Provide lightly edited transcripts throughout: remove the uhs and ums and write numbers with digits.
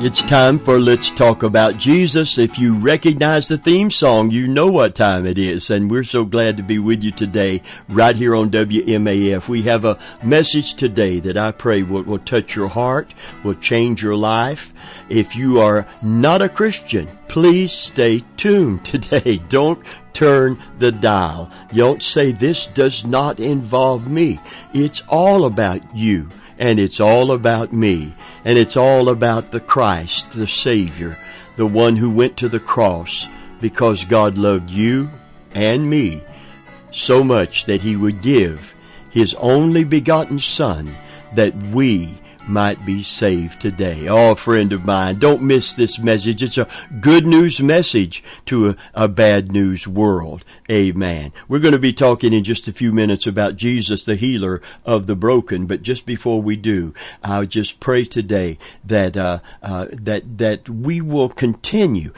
It's time for Let's Talk About Jesus. If you recognize the theme song, you know what time it is. And we're so glad to be with you today right here on WMAF. We have a message today that I pray will touch your heart, will change your life. If you are not a Christian, please stay tuned today. Don't turn the dial. Don't say, this does not involve me. It's all about you. And it's all about me. And it's all about the Christ, the Savior, the one who went to the cross because God loved you and me so much that He would give His only begotten Son that we might be saved today. Oh, friend of mine, don't miss this message. It's a good news message to a bad news world. Amen. We're going to be talking in just a few minutes about Jesus, the healer of the broken. But just before we do, I'll just pray today that that we will continue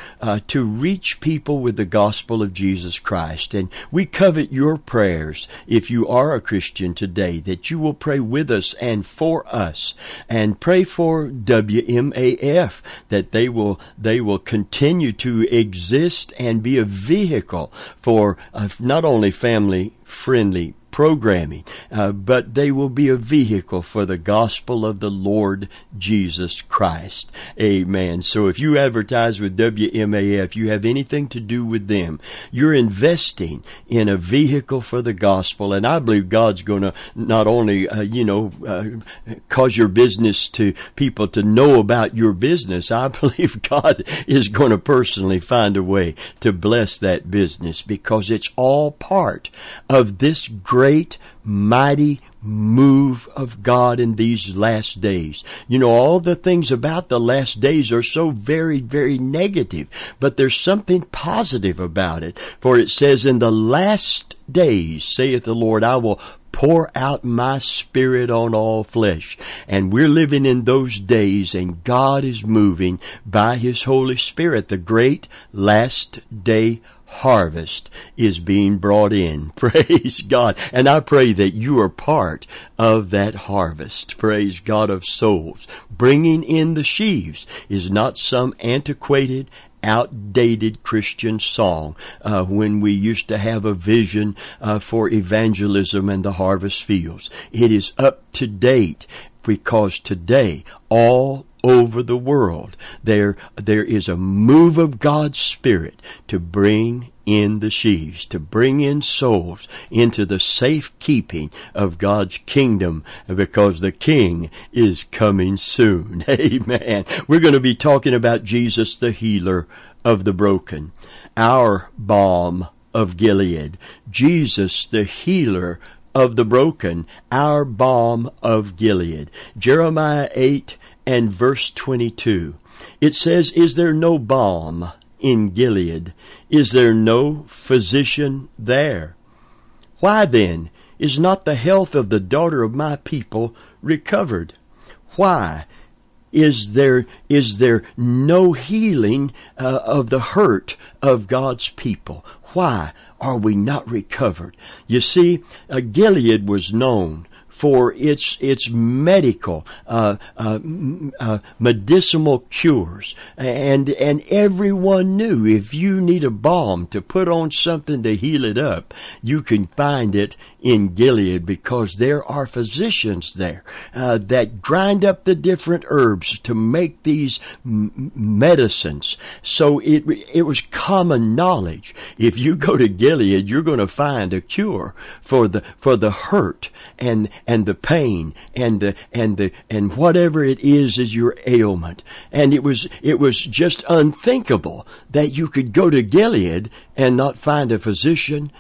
to reach people with the gospel of Jesus Christ. And we covet your prayers if you are a Christian today, that you will pray with us and for us. And pray for WMAF, that they will continue to exist and be a vehicle for not only family-friendly programming, but they will be a vehicle for the gospel of the Lord Jesus Christ. Amen. So if you advertise with WMAF, you have anything to do with them, you're investing in a vehicle for the gospel. And I believe God's going to not only, cause your business to people to know about your business. I believe God is going to personally find a way to bless that business because it's all part of this great, mighty move of God in these last days. You know, all the things about the last days are so very, very negative, but there's something positive about it. For it says, in the last days, saith the Lord, I will pour out my spirit on all flesh. And we're living in those days, and God is moving by His Holy Spirit. The great last day harvest is being brought in. Praise God. And I pray that you are part of that harvest. Praise God, of souls. Bringing in the sheaves is not some antiquated, outdated Christian song when we used to have a vision for evangelism and the harvest fields. It is up to date because today all over the world, there is a move of God's Spirit to bring in the sheaves, to bring in souls into the safekeeping of God's kingdom, because the King is coming soon. Amen. We're going to be talking about Jesus, the healer of the broken, our balm of Gilead. Jesus, the healer of the broken, our balm of Gilead. Jeremiah 8 and verse 22, it says, is there no balm in Gilead? Is there no physician there? Why then is not the health of the daughter of my people recovered? Why is there no healing of the hurt of God's people? Why are we not recovered? You see, Gilead was known for its medical, medicinal cures. And everyone knew if you need a balm to put on something to heal it up, you can find it in Gilead because there are physicians there that grind up the different herbs to make these medicines. So it was common knowledge. If you go to Gilead, you're going to find a cure for the hurt and the pain and whatever it is your ailment. And it was just unthinkable that you could go to Gilead and not find a physician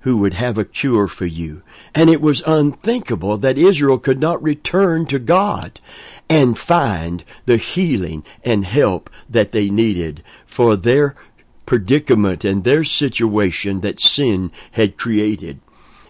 who would have a cure for you. And it was unthinkable that Israel could not return to God and find the healing and help that they needed for their predicament and their situation that sin had created.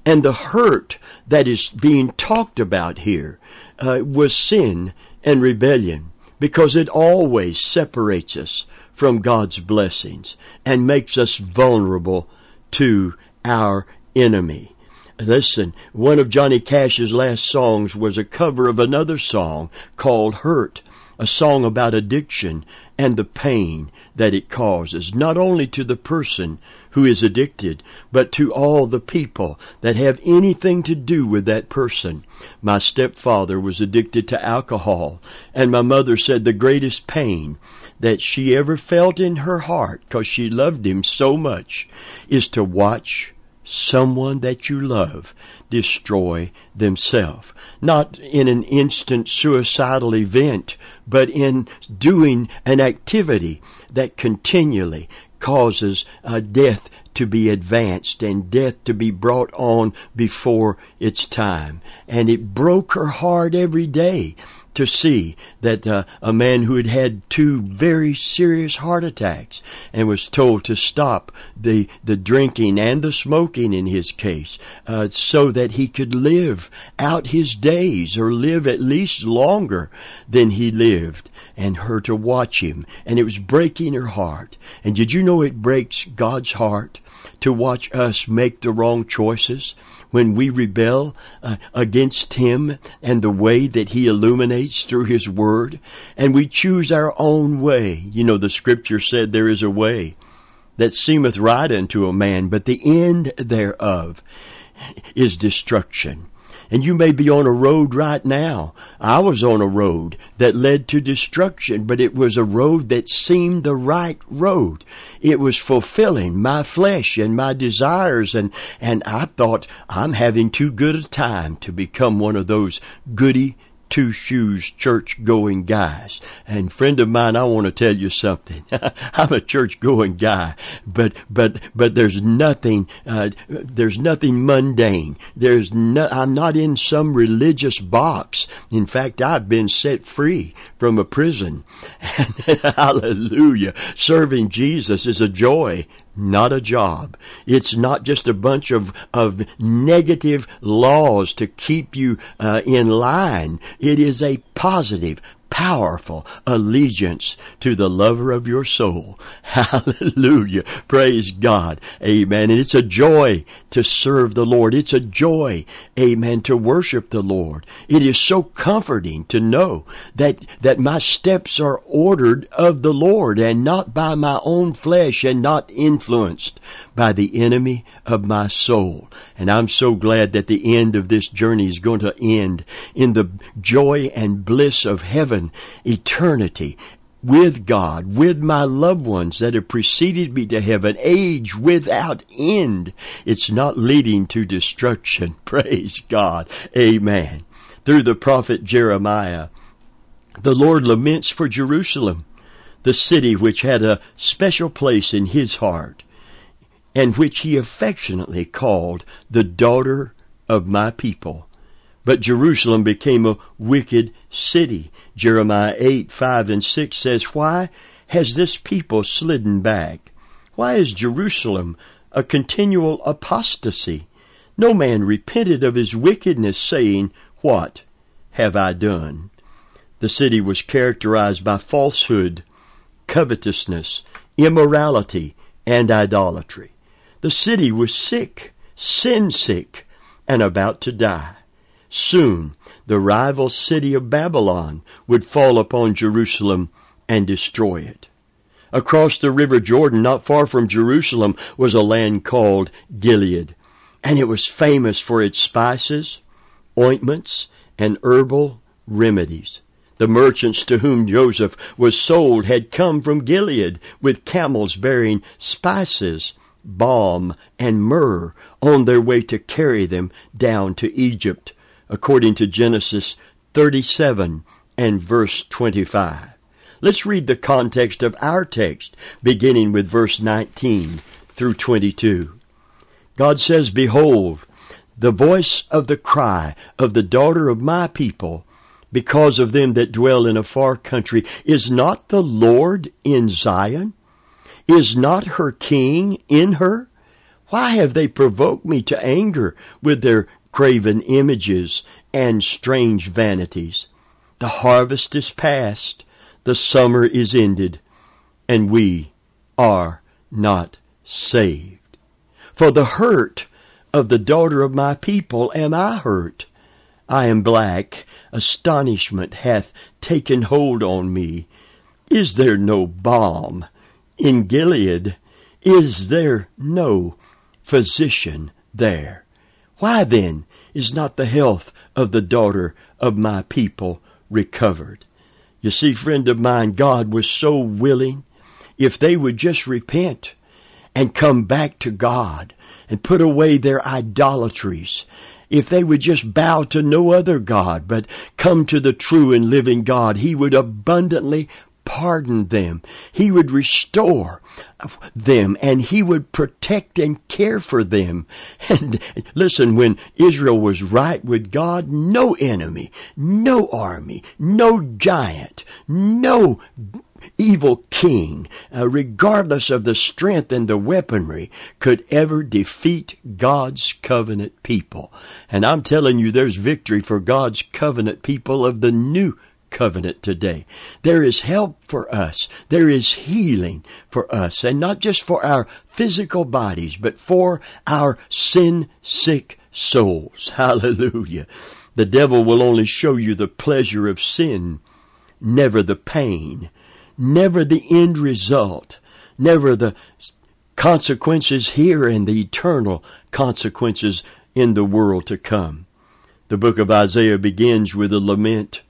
And the hurt that is being talked about here was sin and rebellion, because it always separates us from God's blessings and makes us vulnerable to our enemy. Listen, one of Johnny Cash's last songs was a cover of another song called Hurt. a song about addiction and the pain that it causes, not only to the person who is addicted, but to all the people that have anything to do with that person. My stepfather was addicted to alcohol, and my mother said the greatest pain that she ever felt in her heart, because she loved him so much, is to watch someone that you love destroy themselves. Not in an instant suicidal event, but in doing an activity that continually causes death to be advanced and death to be brought on before its time. And it broke her heart every day to see that a man who had had two very serious heart attacks and was told to stop the drinking and the smoking in his case, so that he could live out his days, or live at least longer than he lived, and her to watch him. And it was breaking her heart. And did you know it breaks God's heart to watch us make the wrong choices when we rebel against Him and the way that He illuminates through His Word, and we choose our own way? You know, the Scripture said there is a way that seemeth right unto a man, but the end thereof is destruction. And you may be on a road right now. I was on a road that led to destruction, but it was a road that seemed the right road. It was fulfilling my flesh and my desires, and I thought, I'm having too good a time to become one of those goody two-shoes church-going guys. And friend of mine, I want to tell you something. I'm a church-going guy, but there's nothing mundane. I'm not in some religious box. In fact, I've been set free from a prison. Hallelujah. Serving Jesus is a joy, not a job. It's not just a bunch of negative laws to keep you in line. It is a positive, powerful allegiance to the lover of your soul. Hallelujah. Praise God. Amen. And it's a joy to serve the Lord. It's a joy, amen, to worship the Lord. It is so comforting to know that my steps are ordered of the Lord and not by my own flesh and not influenced by the enemy of my soul. And I'm so glad that the end of this journey is going to end in the joy and bliss of heaven, eternity with God, with my loved ones that have preceded me to heaven, age without end. It's not leading to destruction. Praise God. Amen. Through the prophet Jeremiah, the Lord laments for Jerusalem, the city which had a special place in His heart and which He affectionately called the daughter of my people. But Jerusalem became a wicked city. Jeremiah 8:5-6 says, "Why has this people slidden back? Why is Jerusalem a continual apostasy? No man repented of his wickedness, saying, What have I done?" The city was characterized by falsehood, covetousness, immorality, and idolatry. The city was sick, sin-sick, and about to die. Soon, the rival city of Babylon would fall upon Jerusalem and destroy it. Across the river Jordan, not far from Jerusalem, was a land called Gilead, and it was famous for its spices, ointments, and herbal remedies. The merchants to whom Joseph was sold had come from Gilead with camels bearing spices, balm, and myrrh on their way to carry them down to Egypt, according to Genesis 37:25. Let's read the context of our text, beginning with verse 19-22. God says, "Behold, the voice of the cry of the daughter of my people, because of them that dwell in a far country. Is not the Lord in Zion? Is not her king in her? Why have they provoked me to anger with their craven images and strange vanities? The harvest is past, the summer is ended, and we are not saved. For the hurt of the daughter of my people am I hurt. I am black. Astonishment hath taken hold on me. Is there no balm in Gilead? Is there no physician there? Why then is not the health of the daughter of my people recovered? You see, friend of mine, God was so willing if they would just repent and come back to God and put away their idolatries. If they would just bow to no other God, but come to the true and living God, He would abundantly pardon them. He would restore them, and He would protect and care for them. And listen, when Israel was right with God, no enemy, no army, no giant, no evil king, regardless of the strength and the weaponry, could ever defeat God's covenant people. And I'm telling you, there's victory for God's covenant people of the new covenant today. There is help for us. There is healing for us, and not just for our physical bodies, but for our sin-sick souls. Hallelujah. The devil will only show you the pleasure of sin, never the pain, never the end result, never the consequences here and the eternal consequences in the world to come. The book of Isaiah begins with a lament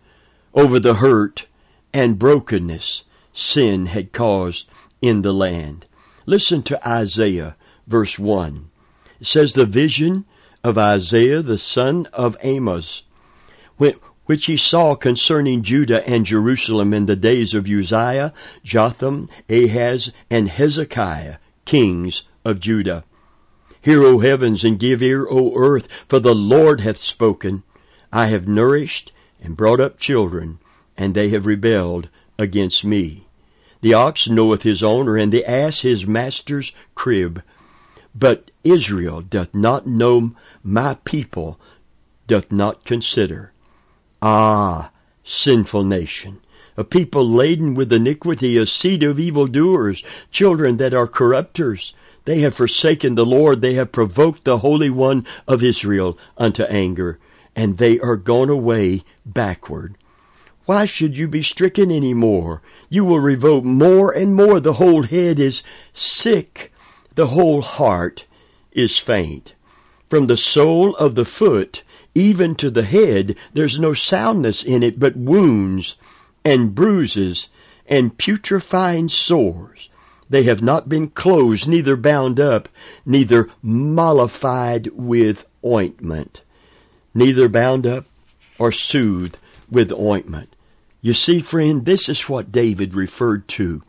over the hurt and brokenness sin had caused in the land. Listen to Isaiah, verse 1. It says, "The vision of Isaiah, the son of Amos, which he saw concerning Judah and Jerusalem in the days of Uzziah, Jotham, Ahaz, and Hezekiah, kings of Judah. Hear, O heavens, and give ear, O earth, for the Lord hath spoken. I have nourished and brought up children, and they have rebelled against me. The ox knoweth his owner, and the ass his master's crib. But Israel doth not know, my people doth not consider. Ah, sinful nation, a people laden with iniquity, a seed of evildoers, children that are corrupters. They have forsaken the Lord, they have provoked the Holy One of Israel unto anger, and they are gone away backward. Why should you be stricken any more? You will revolt more and more. The whole head is sick, the whole heart is faint. From the sole of the foot even to the head, there's no soundness in it, but wounds and bruises and putrefying sores. They have not been closed, neither bound up, neither mollified with ointment." Neither bound up or soothed with ointment. You see, friend, this is what David referred to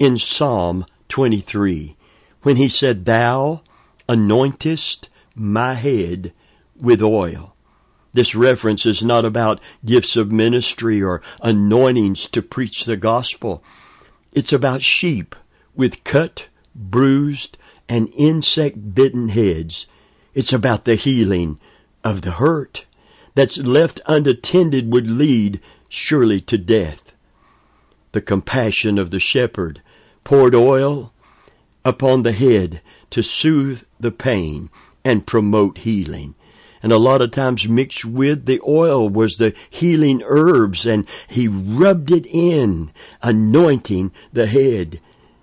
in Psalm 23, when he said, "Thou anointest my head with oil." This reference is not about gifts of ministry or anointings to preach the gospel. It's about sheep with cut, bruised, and insect-bitten heads. It's about the healing of the hurt that's left unattended would lead surely to death. The compassion of the shepherd poured oil upon the head to soothe the pain and promote healing. And a lot of times mixed with the oil was the healing herbs, and he rubbed it in, anointing the head.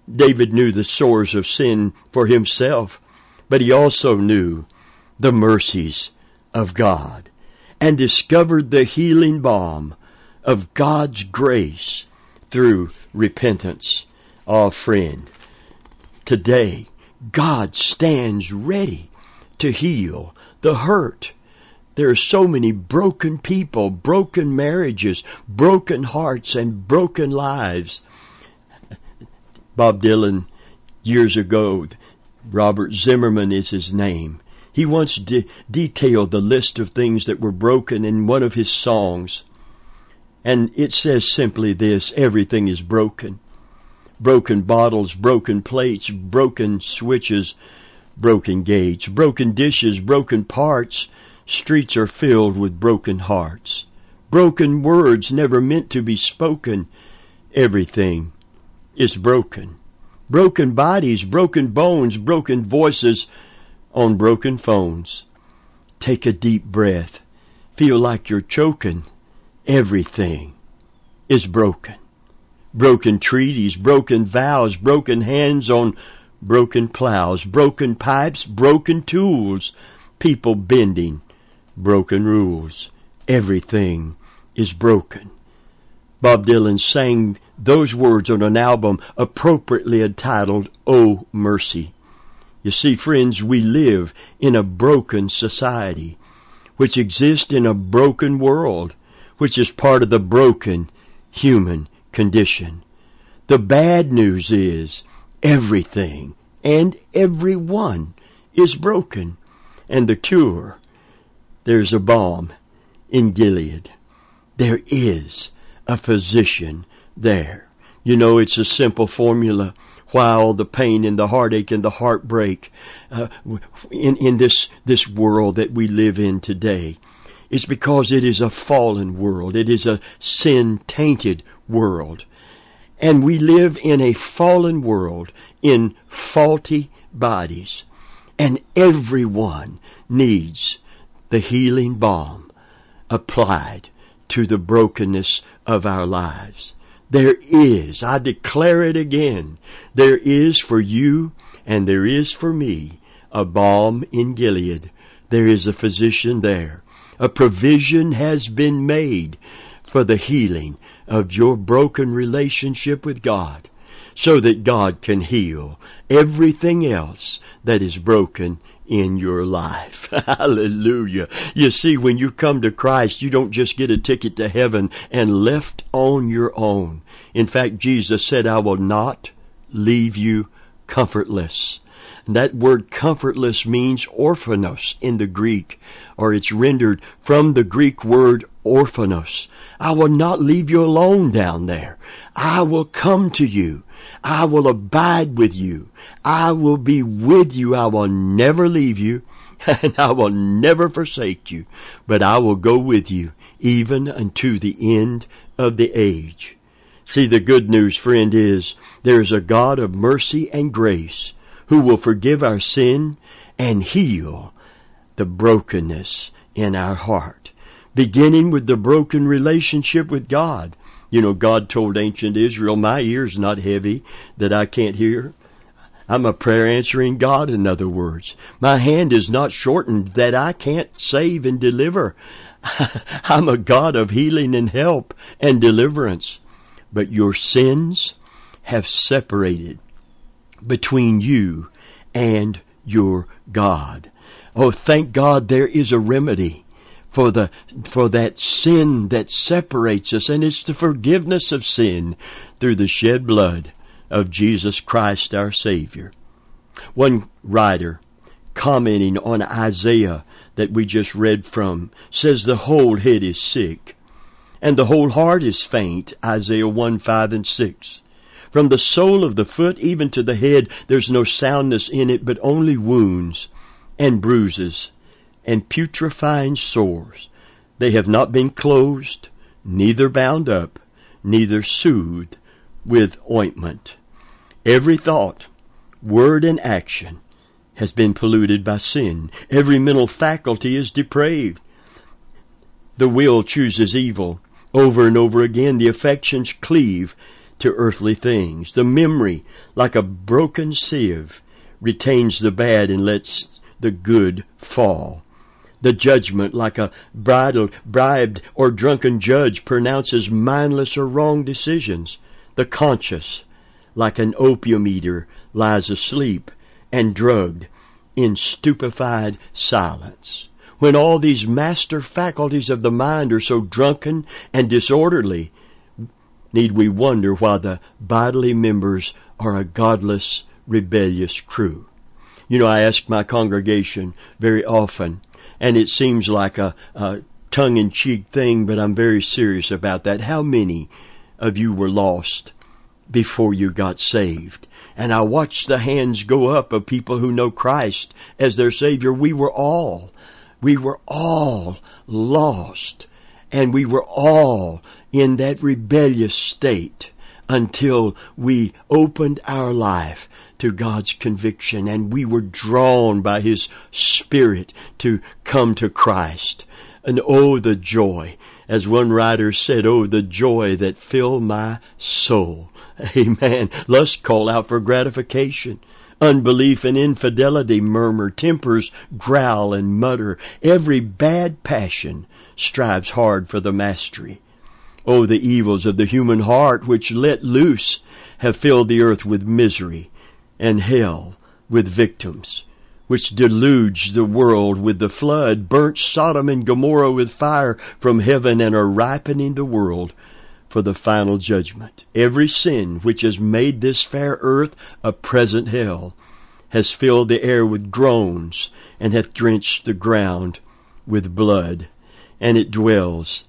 David knew the sores of sin for himself, but he also knew the mercies of God and discovered the healing balm of God's grace through repentance. Oh, friend, today God stands ready to heal the hurt. There are so many broken people, broken marriages, broken hearts, and broken lives. Bob Dylan, years ago, Robert Zimmerman is his name. He once detailed the list of things that were broken in one of his songs. And it says simply this: everything is broken. Broken bottles, broken plates, broken switches, broken gates, broken dishes, broken parts. Streets are filled with broken hearts. Broken words never meant to be spoken. Everything is broken. Broken bodies, broken bones, broken voices on broken phones. Take a deep breath. feel like you're choking, everything is broken. Broken treaties, broken vows, broken hands on broken plows, broken pipes, broken tools, people bending, broken rules. Everything is broken. Bob Dylan sang those words on an album appropriately entitled, "Oh Mercy." You see, friends, we live in a broken society, which exists in a broken world, which is part of the broken human condition. The bad news is everything and everyone is broken. And the cure, there's a balm in Gilead. There is a physician there. You know, it's a simple formula. While the pain and the heartache and the heartbreak in this world that we live in today, it's because it is a fallen world. It is a sin-tainted world. And we live in a fallen world in faulty bodies. And everyone needs the healing balm applied to the brokenness of our lives. There is, I declare it again, there is for you and there is for me a balm in Gilead. There is a physician there. A provision has been made for the healing of your broken relationship with God, so that God can heal everything else that is broken in your life. Hallelujah. You see, when you come to Christ, you don't just get a ticket to heaven and left on your own. In fact, Jesus said, "I will not leave you comfortless." And that word comfortless means orphanos in the Greek, or it's rendered from the Greek word orphanos. I will not leave you alone down there. I will come to you. I will abide with you. I will be with you. I will never leave you, and I will never forsake you, but I will go with you even unto the end of the age. See, the good news, friend, is there is a God of mercy and grace who will forgive our sin and heal the brokenness in our heart, beginning with the broken relationship with God. You know, God told ancient Israel, "My ear's not heavy that I can't hear. I'm a prayer-answering God," in other words. "My hand is not shortened that I can't save and deliver." I'm a God of healing and help and deliverance. But your sins have separated between you and your God. Oh, thank God there is a remedy for that sin that separates us, and it's the forgiveness of sin through the shed blood of Jesus Christ our Savior. One writer, commenting on Isaiah that we just read from, says the whole head is sick and the whole heart is faint, Isaiah 1, 5, and 6. From the sole of the foot even to the head, there's no soundness in it, but only wounds and bruises and putrefying sores. They have not been closed, neither bound up, neither soothed with ointment. Every thought, word, and action has been polluted by sin. Every mental faculty is depraved. The will chooses evil. Over and over again, the affections cleave to earthly things. The memory, like a broken sieve, retains the bad and lets the good fall. The judgment, like a bribed or drunken judge, pronounces mindless or wrong decisions. The conscience, like an opium eater, lies asleep and drugged in stupefied silence. When all these master faculties of the mind are so drunken and disorderly, need we wonder why the bodily members are a godless, rebellious crew? You know, I ask my congregation very often, and it seems like a tongue-in-cheek thing, but I'm very serious about that. How many of you were lost before you got saved? And I watch the hands go up of people who know Christ as their Savior. We were all lost. And we were all in that rebellious state until we opened our life to God's conviction, and we were drawn by His Spirit to come to Christ. And oh, the joy, as one writer said, oh, the joy that filled my soul. Amen. Lust call out for gratification. Unbelief and infidelity murmur. Tempers growl and mutter. Every bad passion strives hard for the mastery. Oh, the evils of the human heart, which let loose, have filled the earth with misery, and hell with victims, which deluged the world with the flood, burnt Sodom and Gomorrah with fire from heaven, and are ripening the world for the final judgment. Every sin which has made this fair earth a present hell has filled the air with groans, and hath drenched the ground with blood, and it dwells.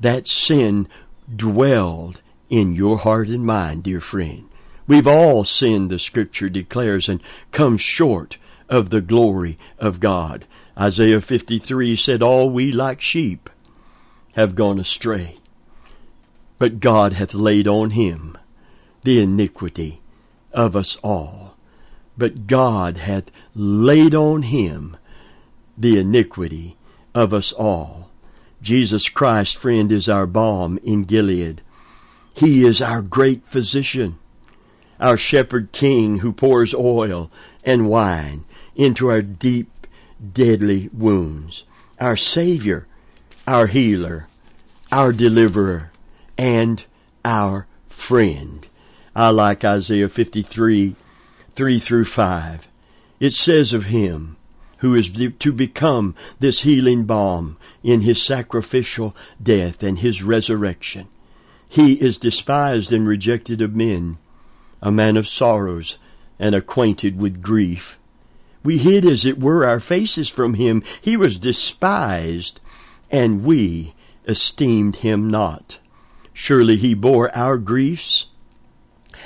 That sin dwelled in your heart and mind, dear friend. We've all sinned, the Scripture declares, and come short of the glory of God. Isaiah 53 said, all we like sheep have gone astray, but God hath laid on him the iniquity of us all. But God hath laid on him the iniquity of us all. Jesus Christ, friend, is our balm in Gilead. He is our great physician, our shepherd king who pours oil and wine into our deep, deadly wounds, our Savior, our healer, our deliverer, and our friend. I like Isaiah 53, 3 through 5. It says of him who is to become this healing balm in his sacrificial death and his resurrection. He is despised and rejected of men, a man of sorrows and acquainted with grief. We hid, as it were, our faces from him. He was despised, and we esteemed him not. Surely he bore our griefs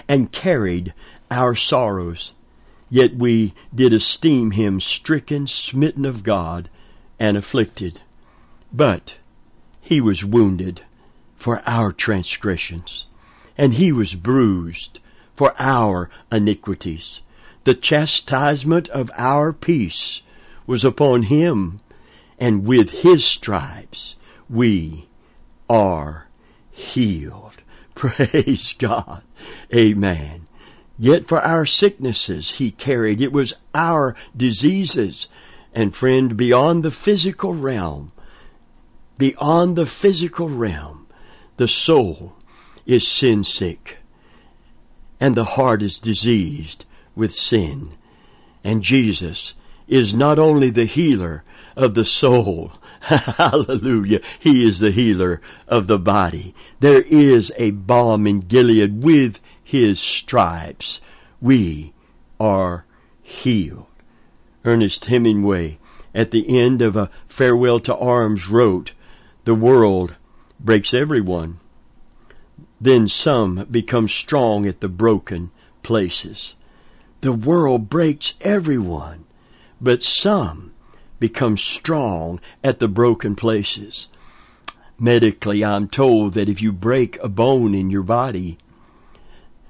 and carried our sorrows. Yet we did esteem him stricken, smitten of God, and afflicted. But he was wounded for our transgressions, and he was bruised for our iniquities. The chastisement of our peace was upon him, and with his stripes we are healed. Praise God. Amen. Yet for our sicknesses he carried. It was our diseases. And friend, beyond the physical realm, the soul is sin sick, and the heart is diseased with sin. And Jesus is not only the healer of the soul, hallelujah, he is the healer of the body. There is a balm in Gilead. With his stripes we are healed. Ernest Hemingway, at the end of a Farewell to Arms, wrote, the world breaks everyone. Then some become strong at the broken places. The world breaks everyone, but some become strong at the broken places. Medically, I'm told that if you break a bone in your body,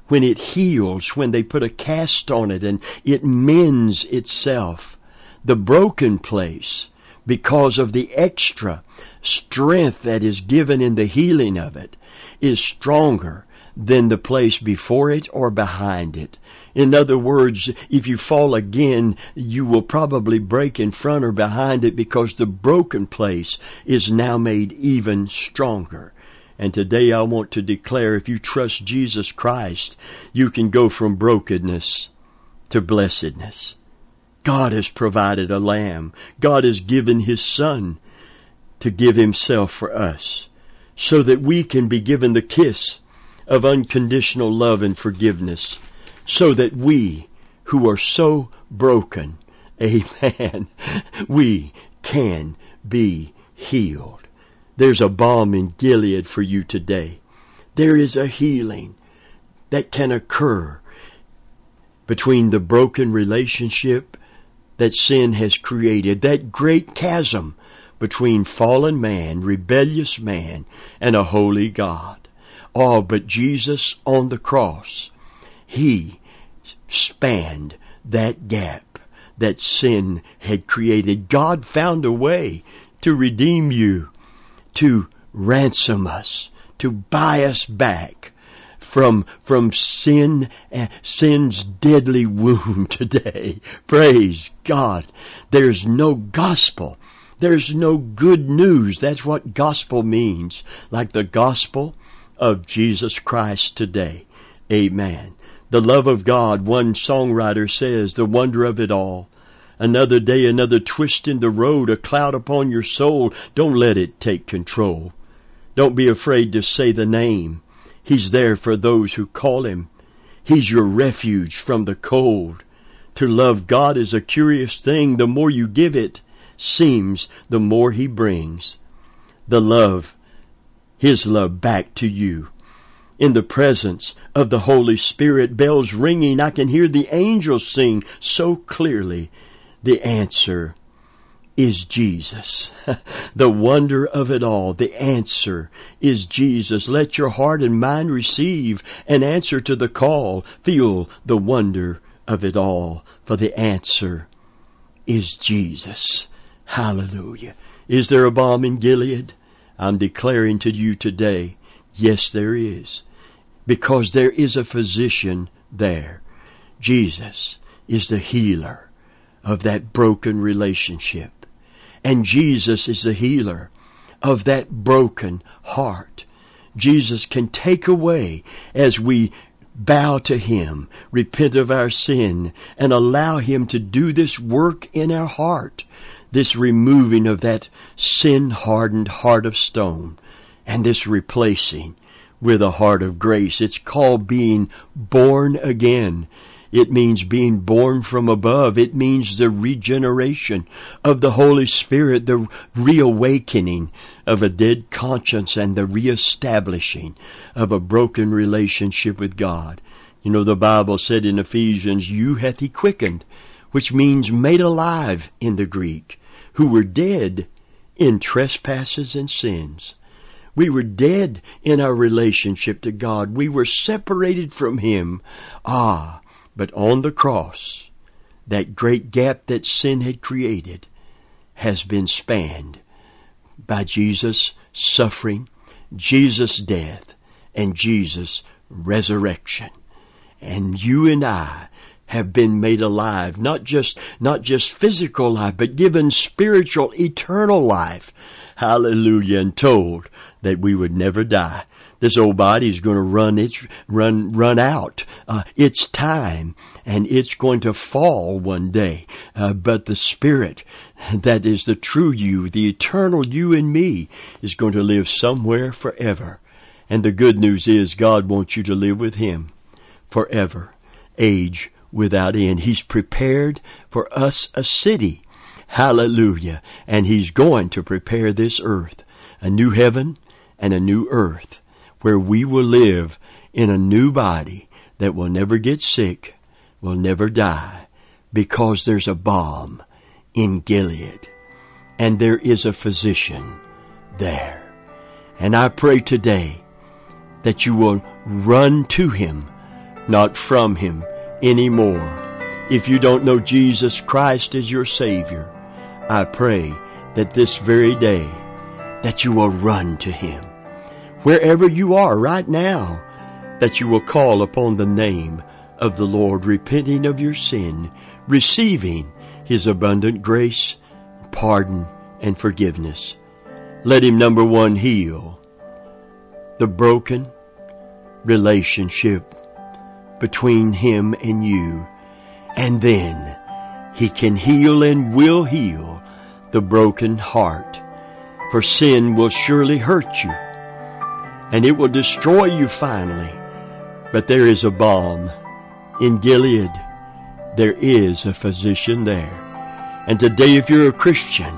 when it heals, when they put a cast on it and it mends itself, the broken place, because of the extra strength that is given in the healing of it, is stronger than the place before it or behind it. In other words, if you fall again, you will probably break in front or behind it, because the broken place is now made even stronger. And today I want to declare, if you trust Jesus Christ, you can go from brokenness to blessedness. God has provided a lamb. God has given his Son to give himself for us, so that we can be given the kiss of unconditional love and forgiveness, so that we who are so broken, amen, we can be healed. There's a balm in Gilead for you today. There is a healing that can occur between the broken relationship that sin has created, that great chasm between fallen man, rebellious man, and a holy God. Oh, but Jesus on the cross, he spanned that gap that sin had created. God found a way to redeem you, to ransom us, to buy us back from sin, sin's deadly wound today. Praise God. There's no gospel. There's no good news. That's what gospel means, like the gospel of Jesus Christ today. Amen. The love of God, one songwriter says, the wonder of it all. Another day, another twist in the road, a cloud upon your soul. Don't let it take control. Don't be afraid to say the name. He's there for those who call him. He's your refuge from the cold. To love God is a curious thing. The more you give it, seems the more he brings the love, his love, back to you. In the presence of the Holy Spirit, bells ringing, I can hear the angels sing so clearly. The answer is Jesus. The wonder of it all. The answer is Jesus. Let your heart and mind receive an answer to the call. Feel the wonder of it all, for the answer is Jesus. Hallelujah. Is there a balm in Gilead? I'm declaring to you today, yes, there is. Because there is a physician there. Jesus is the healer of that broken relationship. And Jesus is the healer of that broken heart. Jesus can take away, as we bow to him, repent of our sin, and allow him to do this work in our heart, this removing of that sin-hardened heart of stone, and this replacing with a heart of grace. It's called being born again. It means being born from above. It means the regeneration of the Holy Spirit, the reawakening of a dead conscience, and the reestablishing of a broken relationship with God. You know, the Bible said in Ephesians, "You hath he quickened," which means made alive in the Greek, "who were dead in trespasses and sins." We were dead in our relationship to God. We were separated from him. But on the cross, that great gap that sin had created has been spanned by Jesus' suffering, Jesus' death, and Jesus' resurrection. And you and I have been made alive, not just physical life, but given spiritual, eternal life. Hallelujah. And told that we would never die. This old body is going to run out. It's time, and it's going to fall one day. But the spirit, that is the true you, the eternal you and me, is going to live somewhere forever. And the good news is God wants you to live with him forever, age without end. He's prepared for us a city. Hallelujah. And he's going to prepare this earth, a new heaven and a new earth, where we will live in a new body that will never get sick, will never die, because there's a balm in Gilead, and there is a physician there. And I pray today that you will run to him, not from him anymore. If you don't know Jesus Christ as your Savior, I pray that this very day that you will run to him. Wherever you are right now, that you will call upon the name of the Lord, repenting of your sin, receiving his abundant grace, pardon, and forgiveness. Let him, number one, heal the broken relationship between him and you. And then he can heal and will heal the broken heart. For sin will surely hurt you, and it will destroy you finally. But there is a balm in Gilead. There is a physician there. And today, if you're a Christian,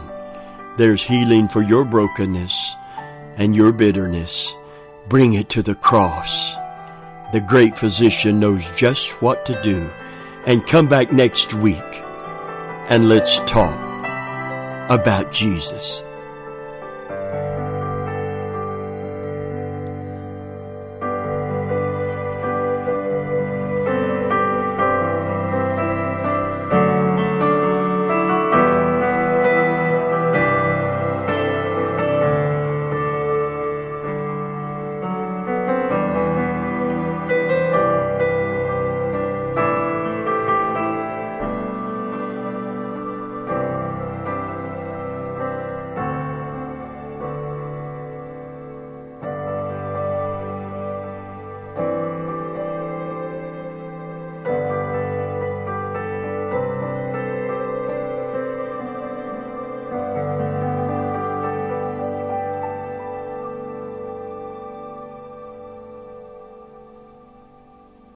there's healing for your brokenness and your bitterness. Bring it to the cross. The great physician knows just what to do. And come back next week, and let's talk about Jesus.